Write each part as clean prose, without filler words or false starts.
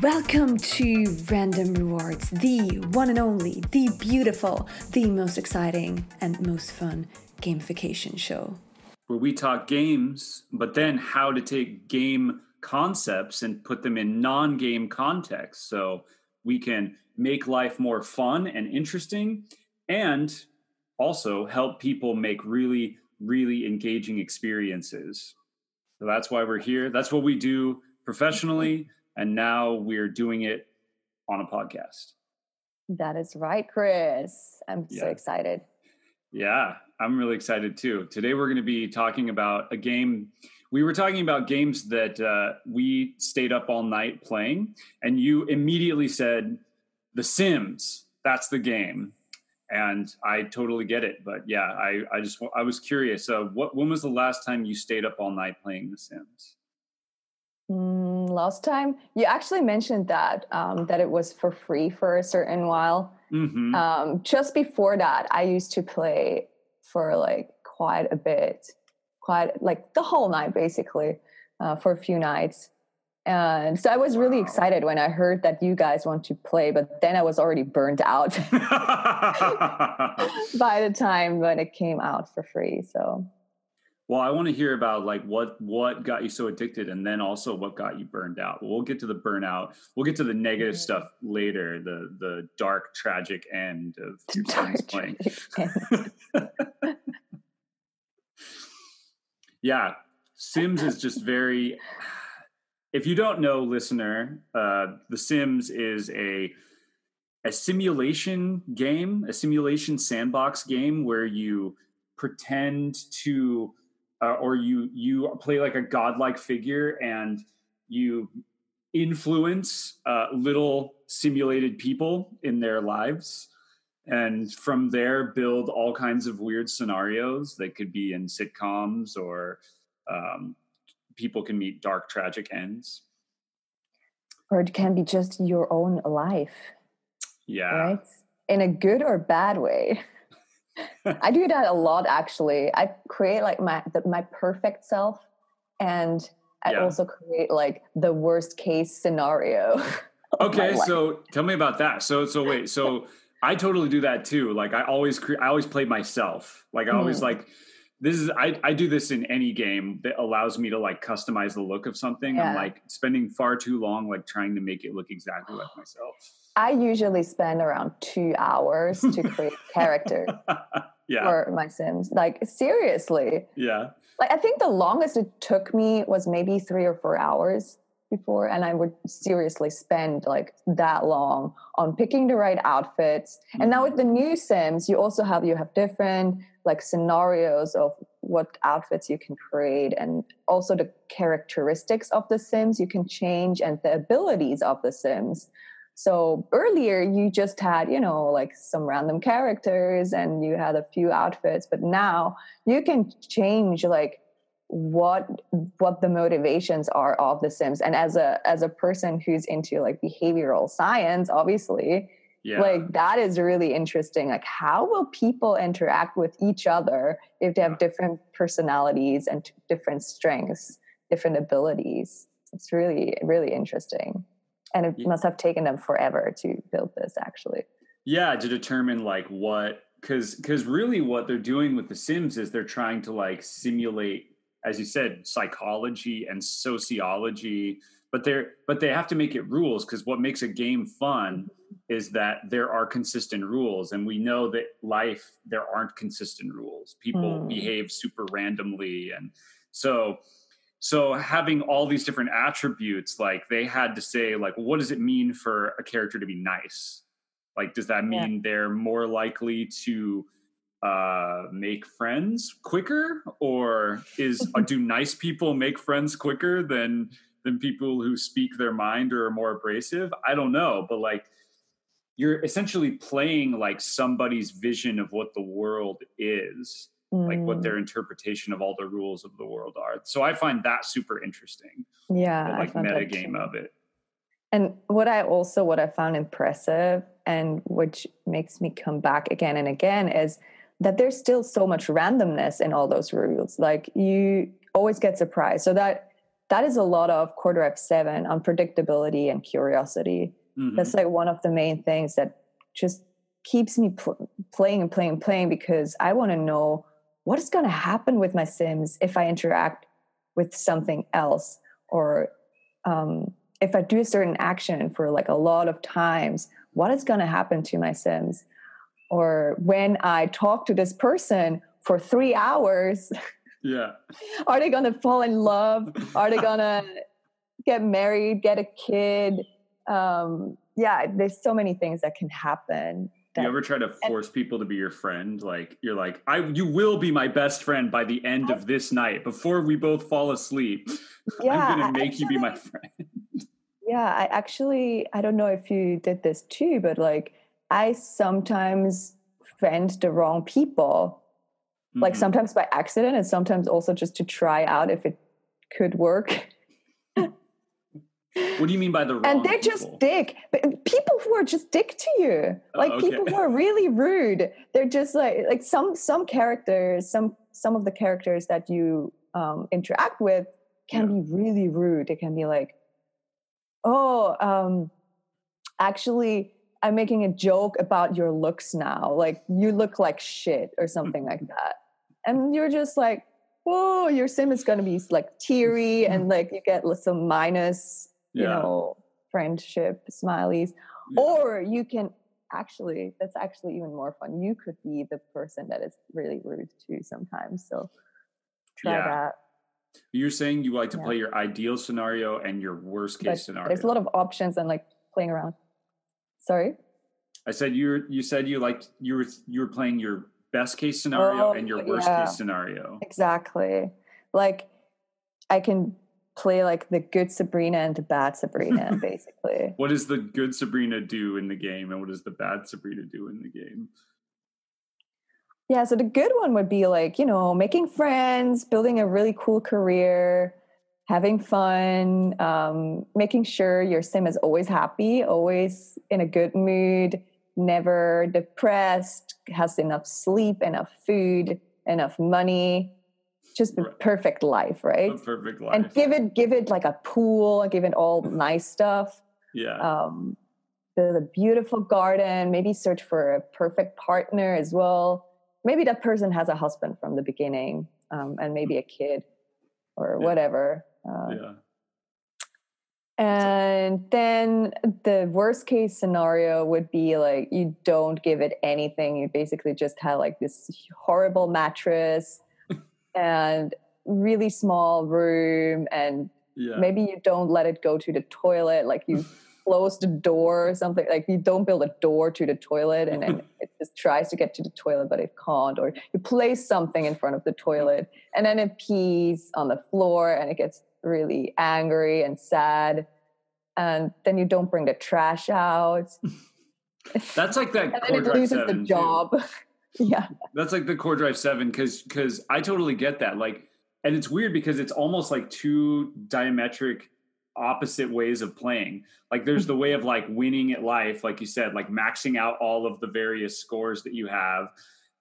Welcome to Random Rewards, the one and only, the beautiful, the most exciting and most fun gamification show. Where we talk games, but then how to take game concepts and put them in non-game context so we can make life more fun and interesting and also help people make really, really engaging experiences. So that's why we're here. That's what we do professionally. And now we're doing it on a podcast. That is right, Chris. I'm so excited. Yeah, I'm really excited too. Today we're going to be talking about a game. We were talking about games that we stayed up all night playing. And you immediately said, The Sims, that's the game. And I totally get it. But yeah, I was curious. When was the last time you stayed up all night playing The Sims? Last time you actually mentioned that it was for free for a certain while. Mm-hmm. Just before that, I used to play for like quite a bit, quite like the whole night basically, for a few nights. And so I was really excited when I heard that you guys want to play, but then I was already burned out by the time when it came out for free. So. Well, I want to hear about like what got you so addicted and then also what got you burned out. We'll get to the burnout. We'll get to the negative stuff later, the dark, tragic end of your son's playing. Yeah, Sims is just very... If you don't know, listener, The Sims is a simulation game, a simulation sandbox game where you pretend to... or you play like a godlike figure and you influence little simulated people in their lives. And from there, build all kinds of weird scenarios that could be in sitcoms or people can meet dark, tragic ends. Or it can be just your own life. Yeah. Right? In a good or bad way. I do that a lot, actually. I create like my perfect self, and I also create like the worst case scenario. Okay, so tell me about that. So wait, so I totally do that too. Like I always play myself. Like I always like this is. I do this in any game that allows me to like customize the look of something. Yeah. I'm like spending far too long like trying to make it look exactly like myself. I usually spend around 2 hours to create characters for my Sims. Like, seriously. Yeah. Like, I think the longest it took me was maybe 3 or 4 hours before. And I would seriously spend, like, that long on picking the right outfits. Mm-hmm. And now with the new Sims, you have different, like, scenarios of what outfits you can create. And also the characteristics of the Sims you can change and the abilities of the Sims. So earlier you just had, like some random characters and you had a few outfits, but now you can change like what the motivations are of the Sims. And as a person who's into like behavioral science, obviously, like that is really interesting. Like how will people interact with each other if they have different personalities and different strengths, different abilities? It's really, really interesting. And it must have taken them forever to build this, actually. Yeah, to determine, like, what... Because really what they're doing with The Sims is they're trying to, like, simulate, as you said, psychology and sociology. But they have to make it rules, because what makes a game fun is that there are consistent rules. And we know that life, there aren't consistent rules. People behave super randomly. And so having all these different attributes, like they had to say, like, what does it mean for a character to be nice? Like, does that mean they're more likely to make friends quicker? Or do nice people make friends quicker than people who speak their mind or are more abrasive? I don't know. But like, you're essentially playing like somebody's vision of what the world is. Like what their interpretation of all the rules of the world are. So I find that super interesting. Yeah. The, like metagame of it. And what I found impressive and which makes me come back again and again is that there's still so much randomness in all those rules. Like you always get surprised. So that that is a lot of 7:15 unpredictability and curiosity. Mm-hmm. That's like one of the main things that just keeps me playing, because I want to know what is going to happen with my Sims if I interact with something else, or if I do a certain action for like a lot of times, what is going to happen to my Sims? Or when I talk to this person for 3 hours, yeah, are they going to fall in love? Are they going to get married, get a kid? Yeah, there's so many things that can happen. You ever try to force people to be your friend? Like, you're like, you will be my best friend by the end of this night. Before we both fall asleep, yeah, I'm going to make you be my friend. Yeah, I don't know if you did this too, but like, I sometimes friend the wrong people. Mm-hmm. Like sometimes by accident, and sometimes also just to try out if it could work. What do you mean by the wrong people? And they're just dick. But people who are just dick to you. Like, oh, okay. People who are really rude. They're just like some characters, some of the characters that you interact with can be really rude. They can be like, oh, actually, I'm making a joke about your looks now. Like, you look like shit or something like that. And you're just like, oh, your Sim is going to be like teary and like you get some minus... friendship smileys. Yeah. Or you can that's actually even more fun. You could be the person that is really rude to sometimes. So try that. You're saying you like to play your ideal scenario and your worst case scenario. There's a lot of options and like playing around. Sorry? I said you were playing your best case scenario and your worst case scenario. Exactly. Like I can play like the good Sabrina and the bad Sabrina, basically. What does the good Sabrina do in the game, and what does the bad Sabrina do in the game? Yeah, so the good one would be like, making friends, building a really cool career, having fun, making sure your Sim is always happy, always in a good mood, never depressed, has enough sleep, enough food, enough money. Just a perfect life, right? A perfect life. And give it like a pool, give it all nice stuff. Yeah. There's a beautiful garden. Maybe search for a perfect partner as well. Maybe that person has a husband from the beginning, and maybe a kid or whatever. And then the worst case scenario would be like you don't give it anything. You basically just have like this horrible mattress and really small room, and maybe you don't let it go to the toilet, like you close the door or something, like you don't build a door to the toilet and then it just tries to get to the toilet but it can't, or you place something in front of the toilet and then it pees on the floor and it gets really angry and sad, and then you don't bring the trash out. That's like that. And then it loses the job too. Yeah, that's like the Core Drive 7, because I totally get that. Like, and it's weird because it's almost like two diametric opposite ways of playing. Like, there's the way of like winning at life, like you said, like maxing out all of the various scores that you have,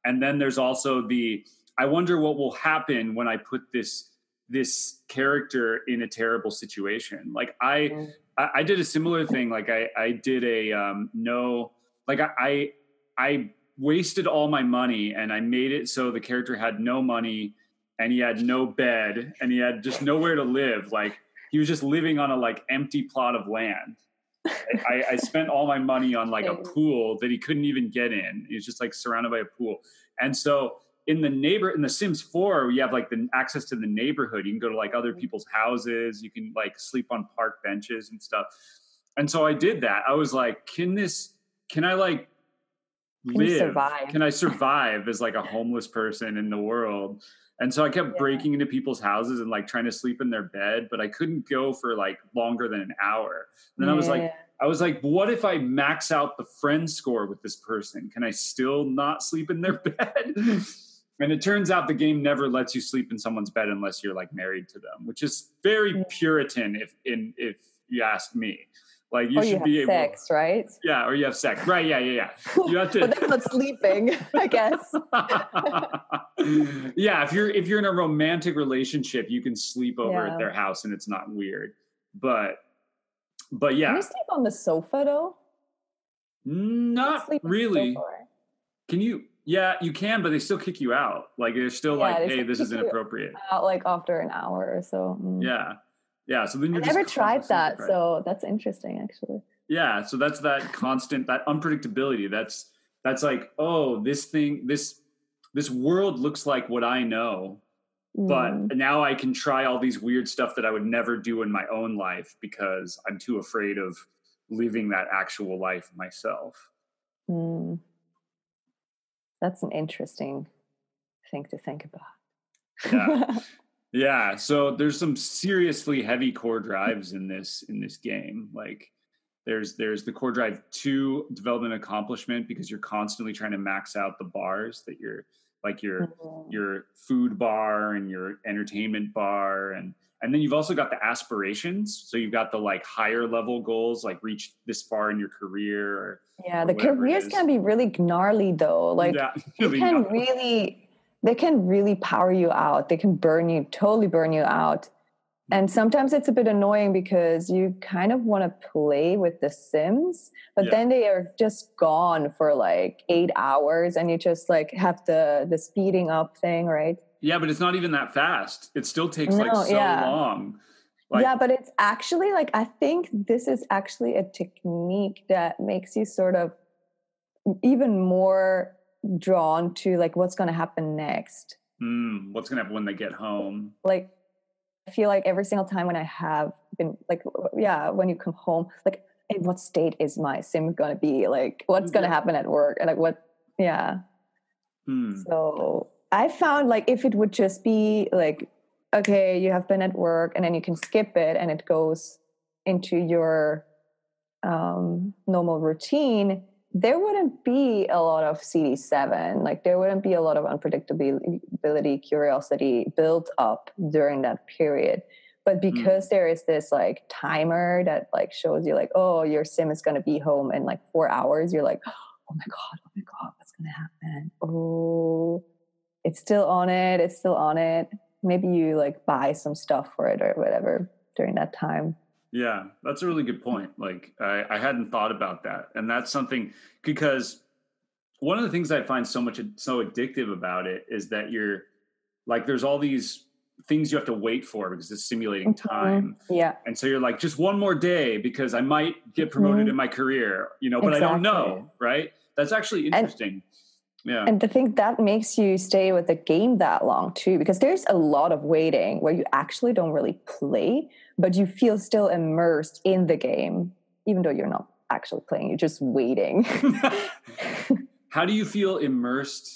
and then there's also the I wonder what will happen when I put this character in a terrible situation. Like I did a similar thing. Like I did a I wasted all my money, and I made it so the character had no money, and he had no bed, and he had just nowhere to live. Like, he was just living on a like empty plot of land. I spent all my money on like a pool that he couldn't even get in. He was just like surrounded by a pool. And so in The Sims 4, you have like the access to the neighborhood. You can go to like other people's houses. You can like sleep on park benches and stuff. And so I did that. I was like, can I survive as like a homeless person in the world? And so I kept breaking into people's houses and like trying to sleep in their bed, but I couldn't go for like longer than an hour. And then I was like, what if I max out the friend score with this person? Can I still not sleep in their bed? And it turns out the game never lets you sleep in someone's bed unless you're like married to them, which is very Puritan if you ask me. Like you should be able to have sex, right? Yeah, or you have sex. Right, yeah. You have to but that's not sleeping, I guess. Yeah, if you're in a romantic relationship, you can sleep over at their house and it's not weird. But yeah. Can you sleep on the sofa though? Not really. Can you? Yeah, you can, but they still kick you out. Like they're still like, hey, this is inappropriate. Out like after an hour or so. Mm. Yeah. So then you're. I never tried that, so that's interesting, actually. Yeah, so that's that constant, that unpredictability. That's like, oh, this thing, this world looks like what I know, but now I can try all these weird stuff that I would never do in my own life because I'm too afraid of living that actual life myself. Mm. That's an interesting thing to think about. Yeah. So there's some seriously heavy core drives in this game. Like there's the core drive 2 development accomplishment, because you're constantly trying to max out the bars that you're like your food bar and your entertainment bar. And then you've also got the aspirations. So you've got the like higher level goals, like reach this far in your career. Or the careers can be really gnarly though. Like they can really power you out. They can totally burn you out. And sometimes it's a bit annoying because you kind of want to play with the Sims, but then they are just gone for like 8 hours and you just like have the speeding up thing, right? Yeah, but it's not even that fast. It still takes long. Like, yeah, but it's actually like, I think this is actually a technique that makes you sort of even more drawn to like what's going to happen next. What's going to happen when they get home? Like, I feel like every single time when I have been like, when you come home, like, in what state is my Sim going to be? Like, what's going to happen at work? And like, So I found like if it would just be like, okay, you have been at work and then you can skip it and it goes into your normal routine, there wouldn't be a lot of CD7. Like there wouldn't be a lot of unpredictability, curiosity built up during that period. But because there is this like timer that like shows you like, oh, your Sim is going to be home in like 4 hours. You're like, oh my God, what's going to happen? Oh, it's still on it. Maybe you like buy some stuff for it or whatever during that time. Yeah, that's a really good point. Like I hadn't thought about that. And that's something, because one of the things I find so addictive about it is that you're like, there's all these things you have to wait for because it's simulating time. Yeah. And so you're like, just one more day because I might get promoted in my career, but exactly. I don't know. Right. That's actually interesting. Yeah. And I think that makes you stay with the game that long too, because there's a lot of waiting where you actually don't really play, but you feel still immersed in the game, even though you're not actually playing, you're just waiting. How do you feel immersed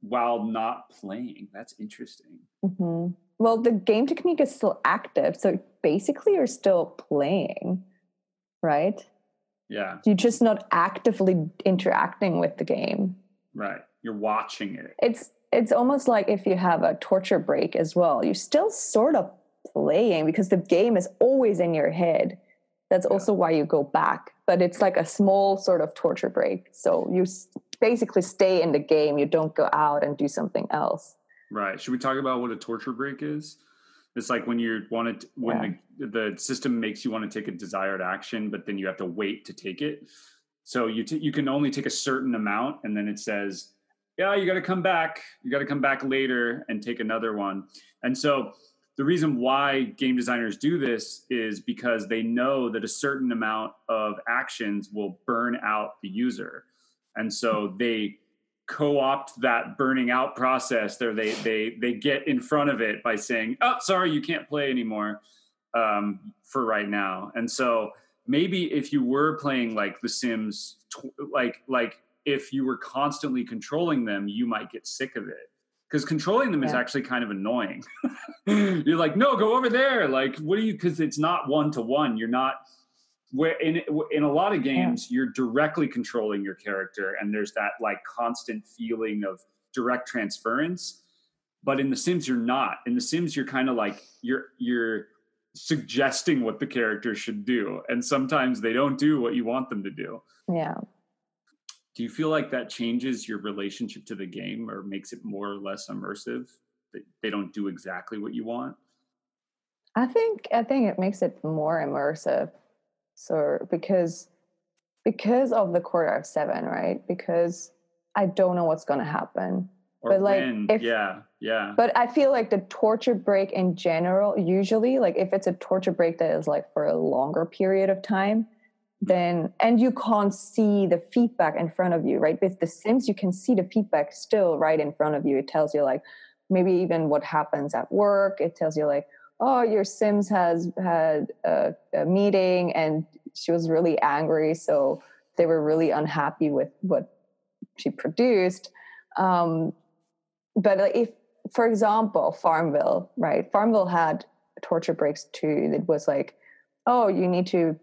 while not playing? That's interesting. Mm-hmm. Well, the game technique is still active, so basically you're still playing, right? Yeah. You're just not actively interacting with the game. Right. You're watching it. It's almost like if you have a torture break as well, you're still sort of playing because the game is always in your head. That's also why you go back, but it's like a small sort of torture break. So you basically stay in the game. You don't go out and do something else. Right. Should we talk about what a torture break is? It's like when you want to, the system makes you want to take a desired action, but then you have to wait to take it. So you can only take a certain amount, and then it says, you got to come back. You got to come back later and take another one. And so the reason why game designers do this is because they know that a certain amount of actions will burn out the user. And so they co-opt that burning out process. They get in front of it by saying, oh, sorry, you can't play anymore for right now. And so maybe if you were playing like The Sims, like if you were constantly controlling them, you might get sick of it, because controlling them is actually kind of annoying. You're like, no, go over there. Like, because it's not 1-to-1. You're not in a lot of games, you're directly controlling your character. And there's that like constant feeling of direct transference. But in The Sims, you're not. In The Sims, you're kind of like, you're suggesting what the character should do. And sometimes they don't do what you want them to do. Yeah. Do you feel like that changes your relationship to the game or makes it more or less immersive? They don't do exactly what you want? I think it makes it more immersive. So because of the quarter of seven, right? Because I don't know what's going to happen. Or but like, when, yeah. But I feel like the torture break in general, usually, like if it's a torture break that is like for a longer period of time, then, and you can't see the feedback in front of you, right? With The Sims, you can see the feedback still right in front of you. It tells you like, maybe even what happens at work. It tells you like, oh, your Sims has had a meeting and she was really angry. So they were really unhappy with what she produced. But if, for example, Farmville, right? Farmville had torture breaks too. It was like, oh, you need to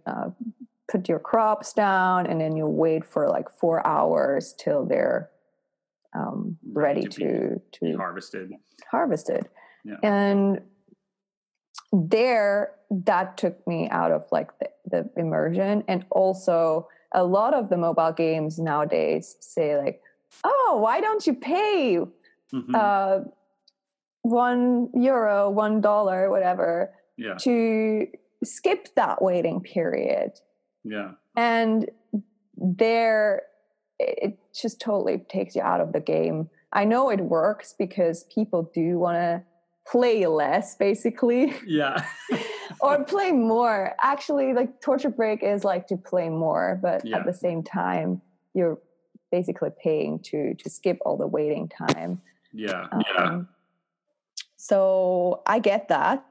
put your crops down and then you'll wait for like 4 hours till they're ready to be harvested. Yeah. And there, that took me out of like the immersion. And also a lot of the mobile games nowadays say like, oh, why don't you pay €1, $1, whatever, to skip that waiting period. Yeah. And there, it just totally takes you out of the game. I know it works because people do want to play less, basically. Yeah. Or play more. Actually, like, torture break is like to play more, but at the same time, you're basically paying to skip all the waiting time. Yeah. Yeah. So I get that.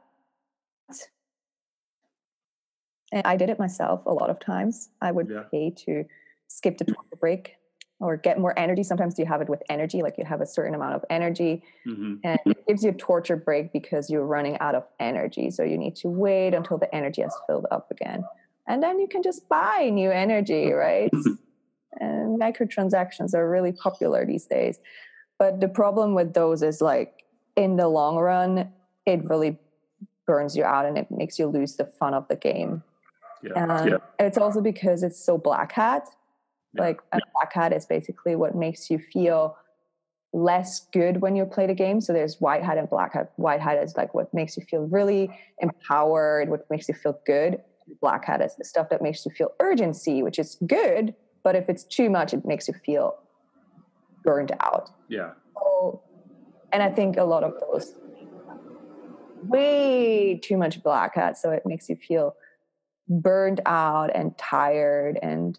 And I did it myself a lot of times. I would pay to skip the torture break or get more energy. Sometimes you have it with energy, like you have a certain amount of energy and it gives you a torture break because you're running out of energy. So you need to wait until the energy has filled up again. And then you can just buy new energy, right? And microtransactions are really popular these days. But the problem with those is like in the long run, it really burns you out and it makes you lose the fun of the game. Yeah. And it's also because it's so black hat. Like a black hat is basically what makes you feel less good when you play the game. So there's white hat and black hat. White hat is like what makes you feel really empowered, what makes you feel good. Black hat is the stuff that makes you feel urgency, which is good. But if it's too much, it makes you feel burned out. Yeah. So, and I think a lot of those way too much black hat. So it makes you feel burned out and tired. And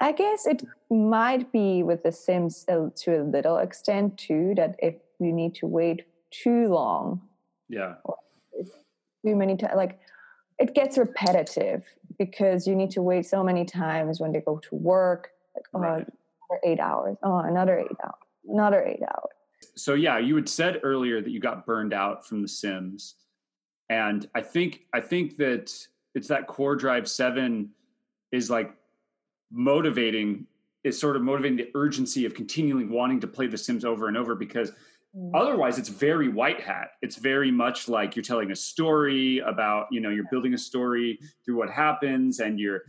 I guess it might be with The Sims to a little extent too, that if you need to wait too long. Yeah. Too many times. Like it gets repetitive. Because you need to wait so many times when they go to work, like, oh, another 8 hours. Oh, another 8 hours. Another 8 hours. So, yeah, you had said earlier that you got burned out from The Sims. And I think that it's that Core Drive 7 is like sort of motivating the urgency of continually wanting to play The Sims over and over because otherwise it's very white hat. It's very much like you're telling a story about, you know, you're building a story through what happens and you're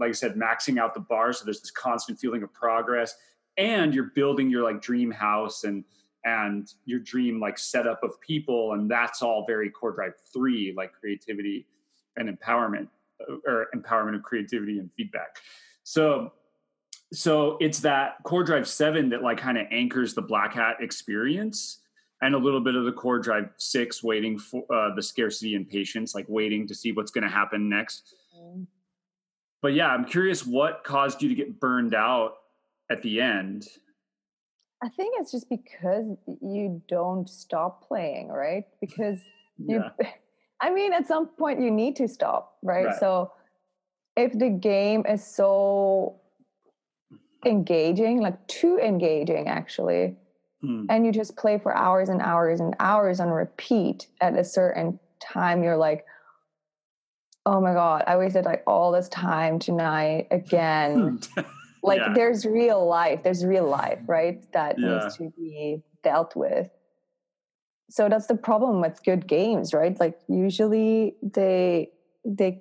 like I said, maxing out the bar. So there's this constant feeling of progress and you're building your like dream house and your dream like setup of people. And that's all very Core Drive 3, like creativity and empowerment or empowerment of creativity and feedback. So it's that Core Drive 7 that like kind of anchors the black hat experience and a little bit of the Core Drive 6 waiting for the scarcity and patience, like waiting to see what's going to happen next. Mm-hmm. But yeah, I'm curious what caused you to get burned out at the end. I think it's just because you don't stop playing, right? Because at some point you need to stop, right? So if the game is so engaging, like too engaging actually, and you just play for hours and hours and hours on repeat, at a certain time you're like, oh my god, I wasted like all this time tonight again. Like there's real life, right, that needs to be dealt with. So that's the problem with good games, right? Like usually they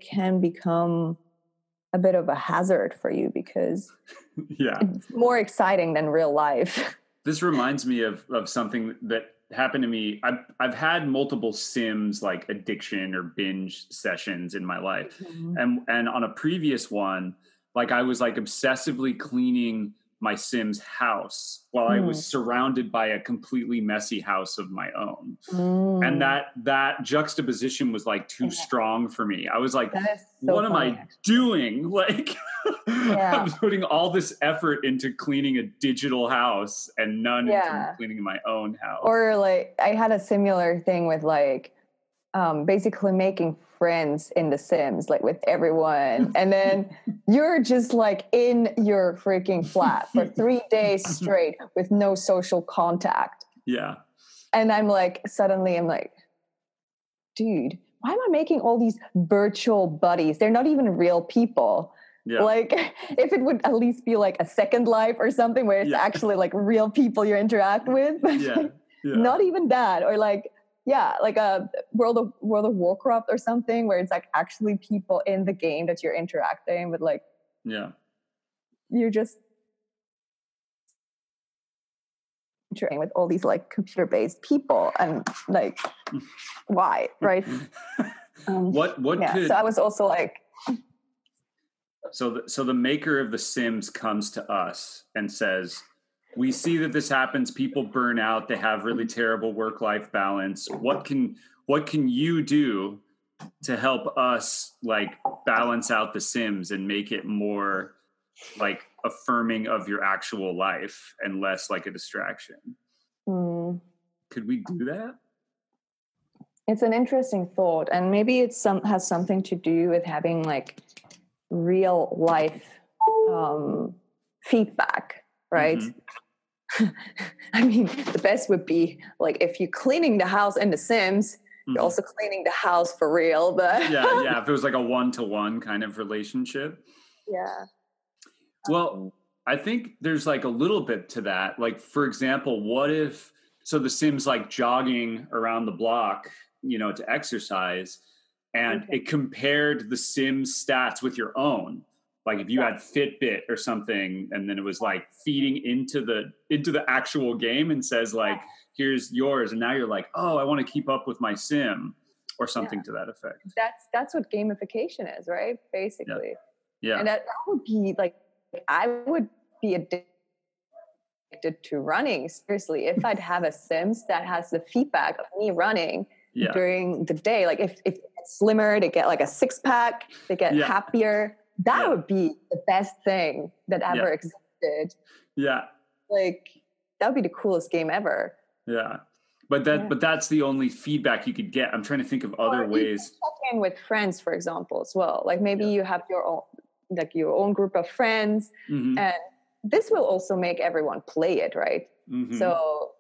can become a bit of a hazard for you because it's more exciting than real life. This reminds me of something that happened to me. I've had multiple Sims like addiction or binge sessions in my life. Mm-hmm. And on a previous one, like I was like obsessively cleaning my Sim's house while I was surrounded by a completely messy house of my own. And that juxtaposition was like too strong for me. I was like, what am I doing? Like I'm putting all this effort into cleaning a digital house and none into cleaning my own house. Or like I had a similar thing with like, basically making friends in The Sims, like with everyone. And then you're just like in your freaking flat for 3 days straight with no social contact. Yeah. And I'm like, suddenly I'm like, dude, why am I making all these virtual buddies? They're not even real people. Yeah. Like if it would at least be like a Second Life or something where it's actually like real people you interact with. But not even that. Or like, like a World of Warcraft or something where it's like actually people in the game that you're interacting with, like you're just interacting with all these like computer-based people and like why, right? So I was also like so the maker of The Sims comes to us and says, we see that this happens. People burn out. They have really terrible work-life balance. What can you do to help us like balance out The Sims and make it more like affirming of your actual life and less like a distraction? Could we do that? It's an interesting thought, and maybe it has something to do with having like real life feedback. Right? Mm-hmm. I mean, the best would be like if you're cleaning the house in The Sims, you're also cleaning the house for real. But if it was like a one-to-one kind of relationship. Yeah. Well, I think there's like a little bit to that. Like, for example, what if The Sims like jogging around the block, you know, to exercise, and it compared The Sims stats with your own. Like if you had Fitbit or something, and then it was like feeding into the actual game and says like, here's yours. And now you're like, oh, I want to keep up with my Sim or something to that effect. That's what gamification is, right? Basically. Yeah. And that would be like, I would be addicted to running. Seriously, if I'd have a Sims that has the feedback of me running during the day, like if it's slimmer, they get like a six pack, they get happier. That would be the best thing that ever existed. Yeah. Like, that would be the coolest game ever. Yeah. But that's the only feedback you could get. I'm trying to think of other ways. Check in with friends, for example, as well. Like, maybe you have your own group of friends. Mm-hmm. And this will also make everyone play it, right? Mm-hmm. So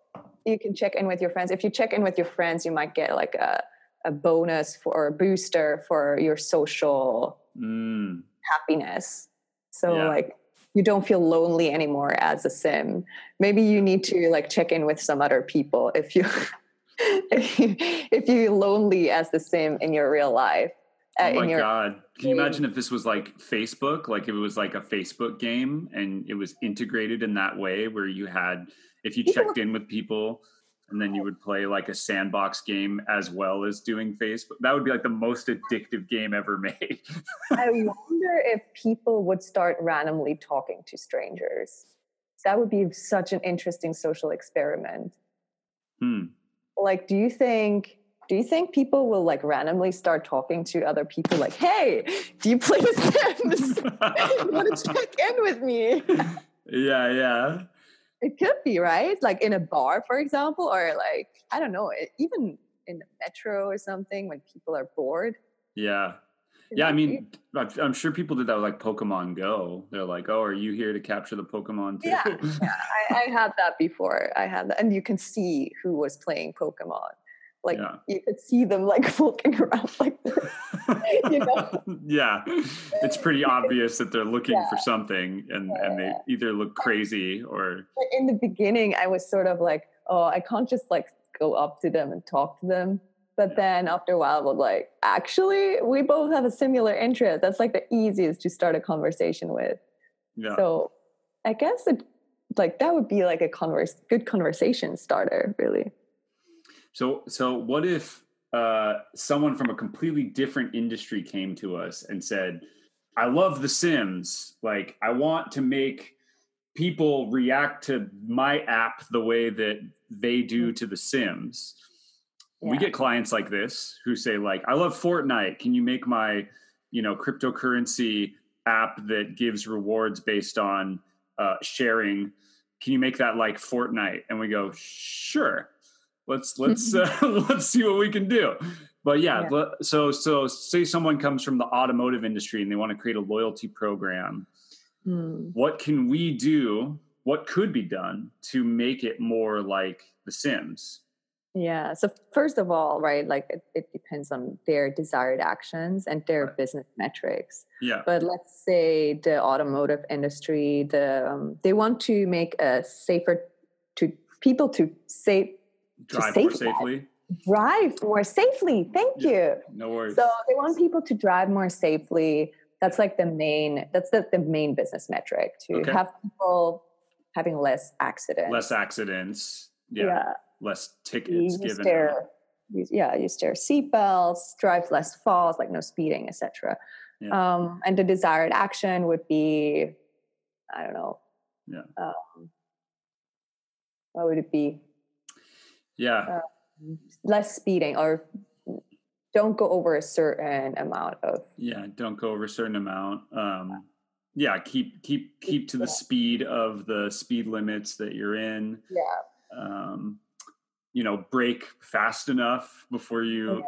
you can check in with your friends. If you check in with your friends, you might get, like, a bonus or a booster for your social... happiness. So like you don't feel lonely anymore as a Sim. Maybe you need to like check in with some other people if you if you're lonely as the Sim in your real life. God, can you imagine if this was like Facebook, like if it was like a Facebook game and it was integrated in that way where you had, if you checked in with people and then you would play like a sandbox game as well as doing Facebook. That would be like the most addictive game ever made. I wonder if people would start randomly talking to strangers. That would be such an interesting social experiment. Like, do you think people will like randomly start talking to other people like, hey, do you play The Sims? You want to check in with me? Yeah. It could be, right? Like in a bar, for example, or like, I don't know, even in the metro or something when people are bored. Yeah. Yeah, I mean, I'm sure people did that with like Pokemon Go. They're like, oh, are you here to capture the Pokemon too? Yeah. I had that before. And you can see who was playing Pokemon. Like you could see them like walking around like this, you know? Yeah. It's pretty obvious that they're looking for something and they either look crazy or... In the beginning, I was sort of like, oh, I can't just like go up to them and talk to them. But then after a while, we're like, actually, we both have a similar interest. That's like the easiest to start a conversation with. Yeah. So I guess it, like, that would be like a good conversation starter, really. So what if someone from a completely different industry came to us and said, I love The Sims. Like, I want to make people react to my app the way that they do to The Sims. Yeah. We get clients like this who say, like, I love Fortnite. Can you make my, cryptocurrency app that gives rewards based on sharing? Can you make that like Fortnite? And we go, sure. Let's see what we can do. But so say someone comes from the automotive industry and they want to create a loyalty program. Mm. What can we do? What could be done to make it more like The Sims? Yeah. So first of all, right, like it depends on their desired actions and their business metrics. Yeah. But let's say the automotive industry, they want to make a safer to people to save. Drive more safely. Thank you. No worries. So they want people to drive more safely. That's like the main business metric, to have people having less accidents. Less accidents. Yeah. Less tickets given. Use their seatbelts, drive less falls, like no speeding, etc. Yeah. And the desired action would be, I don't know. Yeah. What would it be? Yeah. Less speeding, or don't go over a certain amount of. Yeah, don't go over a certain amount. Keep to the speed of the speed limits that you're in. Yeah. Brake fast enough before you,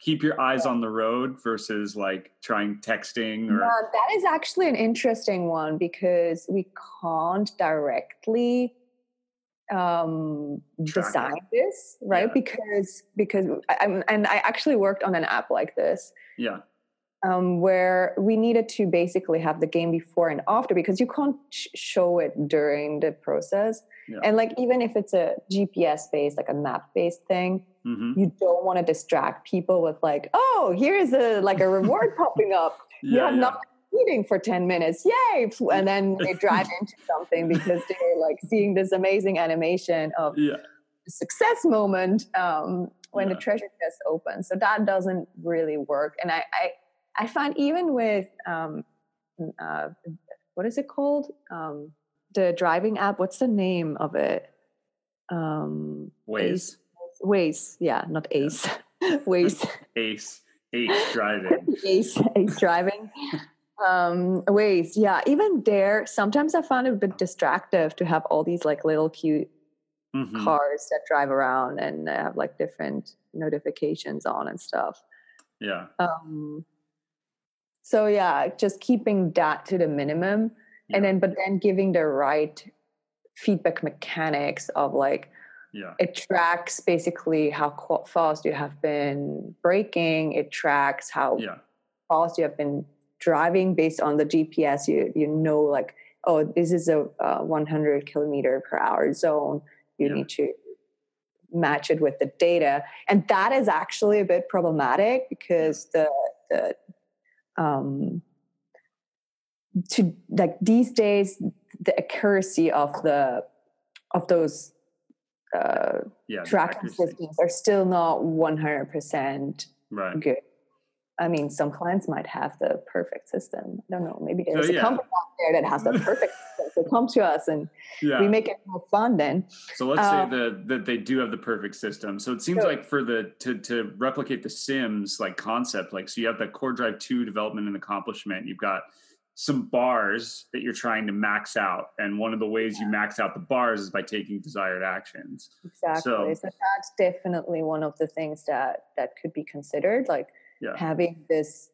keep your eyes on the road versus like trying texting or. Yeah, that is actually an interesting one, because we can't directly design this, right? Yeah. Because I actually worked on an app like this, where we needed to basically have the game before and after, because you can't show it during the process. Yeah. And like, even if it's a GPS based, like a map based thing, you don't want to distract people with like, oh, here's a reward popping up. Not eating for 10 minutes, yay! And then they drive into something because they're like seeing this amazing animation of the success moment when the treasure chest opens. So that doesn't really work. And I find even with what is it called? The driving app. What's the name of it? Waze. Waze. Yeah, not Ace. Waze. Ace driving. Ace driving. Ways. Yeah. Even there, sometimes I found it a bit distractive to have all these like little cute cars that drive around and have like different notifications on and stuff. Yeah. So yeah, just keeping that to the minimum, and then giving the right feedback mechanics of like, it tracks basically how fast you have been braking. It tracks how fast you have been driving based on the GPS, like, oh, this is a 100 kilometer per hour zone. You need to match it with the data. And that is actually a bit problematic, because these days, the accuracy of those tracking systems are still not 100% good. I mean, some clients might have the perfect system. I don't know. Maybe there's a company out there that has the perfect system. So come to us and we make it more fun then. So let's say that they do have the perfect system. So it seems like for to replicate the Sims like concept, like, so you have the Core Drive 2 development and accomplishment. You've got some bars that you're trying to max out. And one of the ways you max out the bars is by taking desired actions. Exactly. So that's definitely one of the things that could be considered. Like, having this,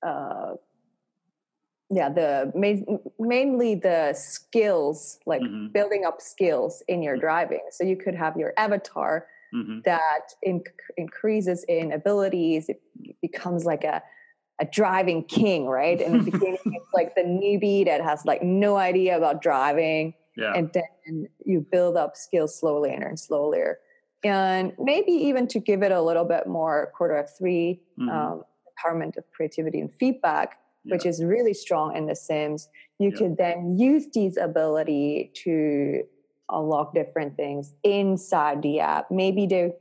mainly the skills, like building up skills in your driving. So you could have your avatar that increases in abilities. It becomes like a driving king, right? In the beginning, it's like the newbie that has like no idea about driving. Yeah. And then you build up skills slowly and earn slowly. and maybe even to give it a little bit more quarter of three empowerment of creativity and feedback, which is really strong in The Sims. You could then use these ability to unlock different things inside the app. Maybe they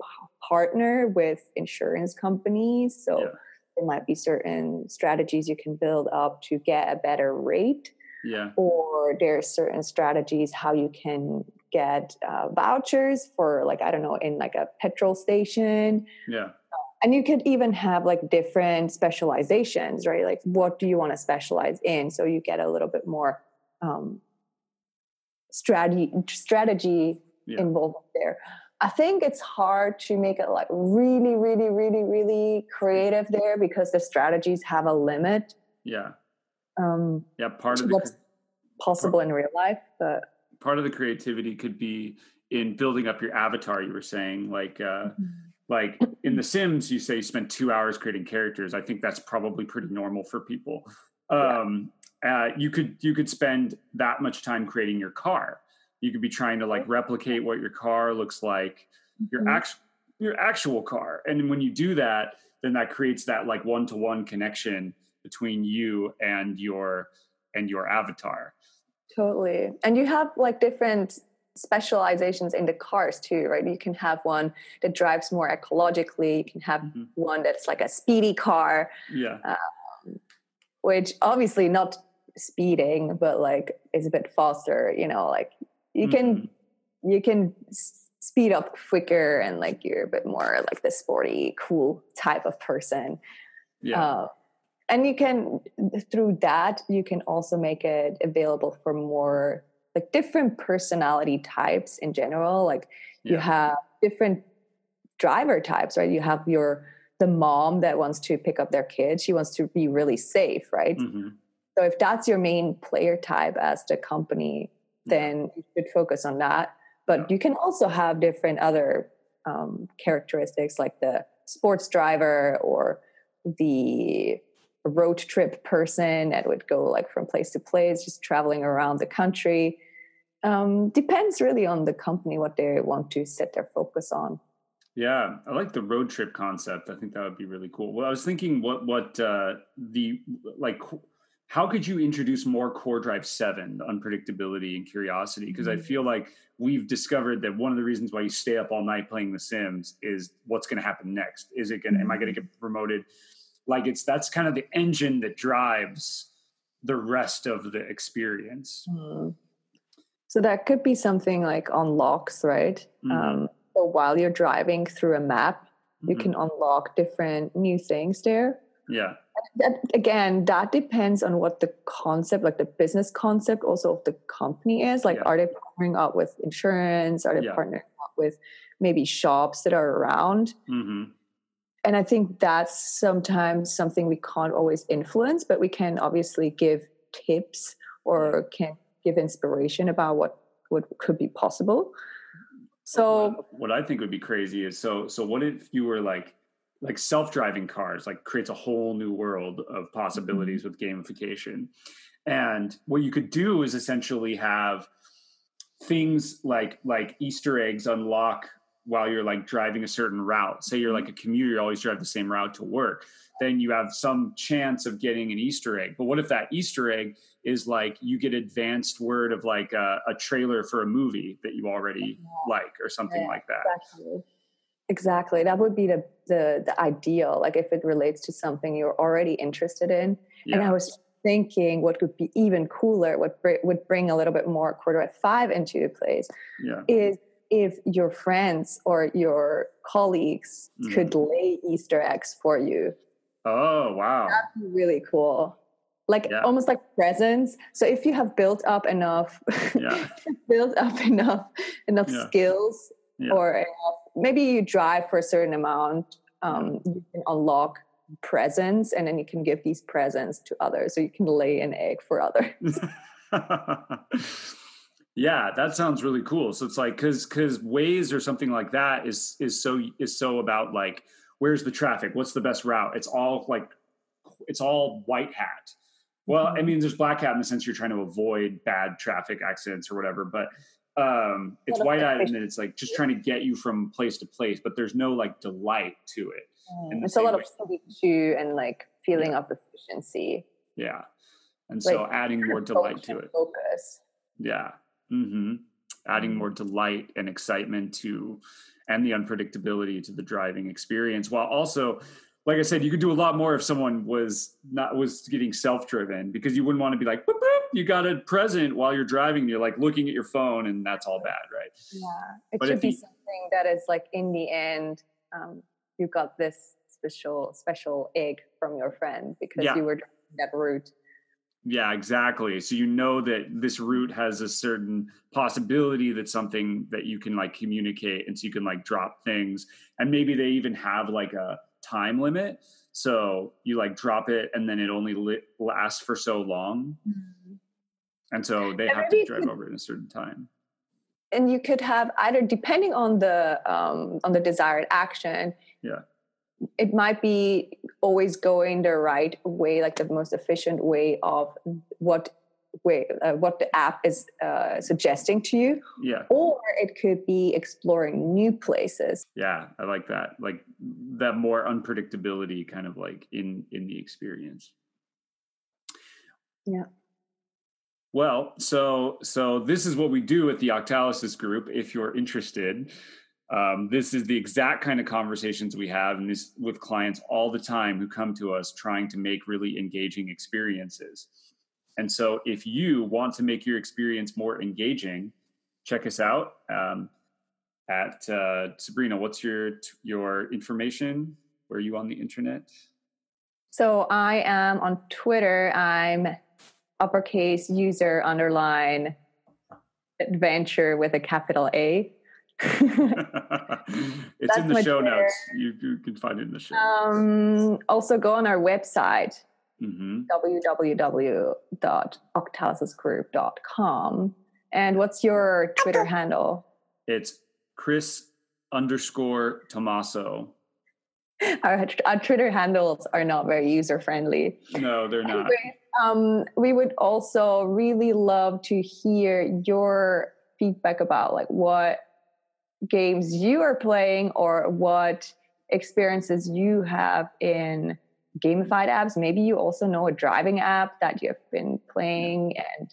partner with insurance companies, so there might be certain strategies you can build up to get a better rate. Yeah. Or there are certain strategies how you can get vouchers for, like, I don't know, in like a petrol station. Yeah. And you could even have like different specializations, right? Like, what do you want to specialize in? So you get a little bit more strategy involved there. I think it's hard to make it like really, really, really, really creative there because the strategies have a limit. Yeah. Part of what's possible in real life, but part of the creativity could be in building up your avatar. You were saying, like, like in The Sims, you say you spent 2 hours creating characters. I think that's probably pretty normal for people. You could spend that much time creating your car. You could be trying to like replicate what your car looks like, your actual car. And when you do that, then that creates that like one-to-one connection between you and your avatar. Totally. And you have like different specializations in the cars too, right? You can have one that drives more ecologically. You can have one that's like a speedy car, which obviously not speeding, but like is a bit faster, you know, like you can speed up quicker, and like you're a bit more like the sporty, cool type of person. And you can, through that, you can also make it available for more like different personality types in general. Like you have different driver types, right? You have the mom that wants to pick up their kid. She wants to be really safe, right? So if that's your main player type as the company, then you should focus on that. But you can also have different other characteristics, like the sports driver or the road trip person that would go like from place to place, just traveling around the country. Depends really on the company, what they want to set their focus on. Yeah. I like the road trip concept. I think that would be really cool. Well, I was thinking how could you introduce more Core Drive 7 unpredictability and curiosity? Because I feel like we've discovered that one of the reasons why you stay up all night playing The Sims is what's going to happen next. Am I going to get promoted? Like that's kind of the engine that drives the rest of the experience. So that could be something like unlocks, right? So while you're driving through a map, you can unlock different new things there. Yeah. That depends on what the concept, like the business concept also of the company is. Like, are they partnering up with insurance? Are they partnering up with maybe shops that are around? And I think that's sometimes something we can't always influence, but we can obviously give tips or can give inspiration about what could be possible. So what I think would be crazy is, so what if you were like self-driving cars, like creates a whole new world of possibilities with gamification. And what you could do is essentially have things like Easter eggs unlock while you're like driving a certain route. Say you're like a commuter, you always drive the same route to work. Then you have some chance of getting an Easter egg. But what if that Easter egg is like, you get advanced word of like a trailer for a movie that you already like, or something like that. Exactly. That would be the ideal. Like if it relates to something you're already interested in. Yeah. And I was thinking what could be even cooler, what would bring a little bit more Quarter at 5 into place is if your friends or your colleagues could lay Easter eggs for you. Oh, wow. That'd be really cool. Like almost like presents. So if you have built up enough skills or enough, maybe you drive for a certain amount, you can unlock presents, and then you can give these presents to others. So you can lay an egg for others. Yeah, that sounds really cool. So it's like, because Waze or something like that is so about like, where's the traffic? What's the best route? It's all white hat. Well, I mean, there's black hat in the sense you're trying to avoid bad traffic accidents or whatever, but it's wide-eyed, and then it's like just trying to get you from place to place, but there's no like delight to it. It's a lot of sleep too, and like feeling of efficiency. Yeah. And so adding more delight to it. Focus. Yeah. Mm-hmm. Adding more delight and excitement to, and the unpredictability to the driving experience, while also, like I said, you could do a lot more if someone was getting self-driven, because you wouldn't want to be like, boop, boop, you got a present while you're driving. You're like looking at your phone, and that's all bad, right? Yeah, it should be something that is like, in the end, you got this special egg from your friend because you were driving that route. Yeah, exactly. So you know that this route has a certain possibility that something that you can like communicate, and so you can like drop things, and maybe they even have like a time limit. So you like drop it, and then it only lasts for so long, and so they have to drive over in a certain time. And you could have either, depending on the desired action. Yeah. It might be always going the right way, like the most efficient way of what the app is suggesting to you. Yeah. Or it could be exploring new places. Yeah, I like that. Like that more unpredictability kind of like in the experience. Yeah. Well, so this is what we do at the Octalysis Group, if you're interested. This is the exact kind of conversations we have and this with clients all the time who come to us trying to make really engaging experiences. And so if you want to make your experience more engaging, check us out at Sabrina, what's your information? Where are you on the internet? So I am on Twitter. I'm uppercase user _ adventure with a capital A. It's in the show notes. You can find it in the show notes. Also go on our website, www.octalysisgroup.com. And what's your Twitter handle? It's Chris _Tommaso. Our Twitter handles are not very user-friendly. No, they're not. Anyway, we would also really love to hear your feedback about like what games you are playing or what experiences you have in gamified apps. Maybe you also know a driving app that you have been playing, and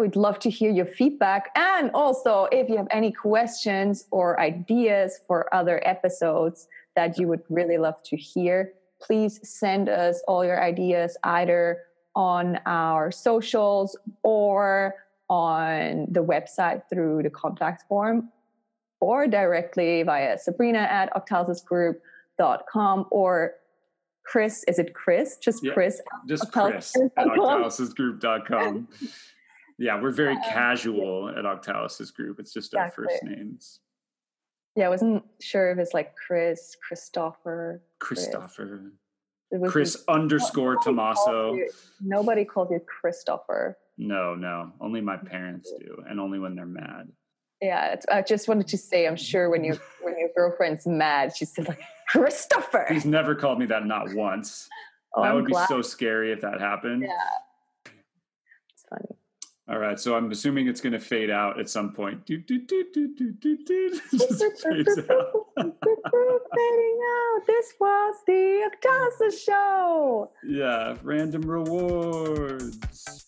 we'd love to hear your feedback. And also, if you have any questions or ideas for other episodes that you would really love to hear, please send us all your ideas either on our socials or on the website through the contact form, or directly via Sabrina@octalysisgroup.com, or Chris, is it Chris? Chris. Just Chris at octalysisgroup.com. Yeah, we're very casual at Octalysis Group. It's just our first names. Yeah, I wasn't sure if it's like Chris, Christopher. Chris _Tommaso. Nobody called you Christopher. No. Only my parents do, and only when they're mad. Yeah, I just wanted to say, I'm sure when your girlfriend's mad, she says like, Christopher. He's never called me that, not once. That would be so scary if that happened. Yeah, it's funny. All right, so I'm assuming it's going to fade out at some point. Just fades out. Fading out. This was the Octalysis Show. Yeah, random rewards.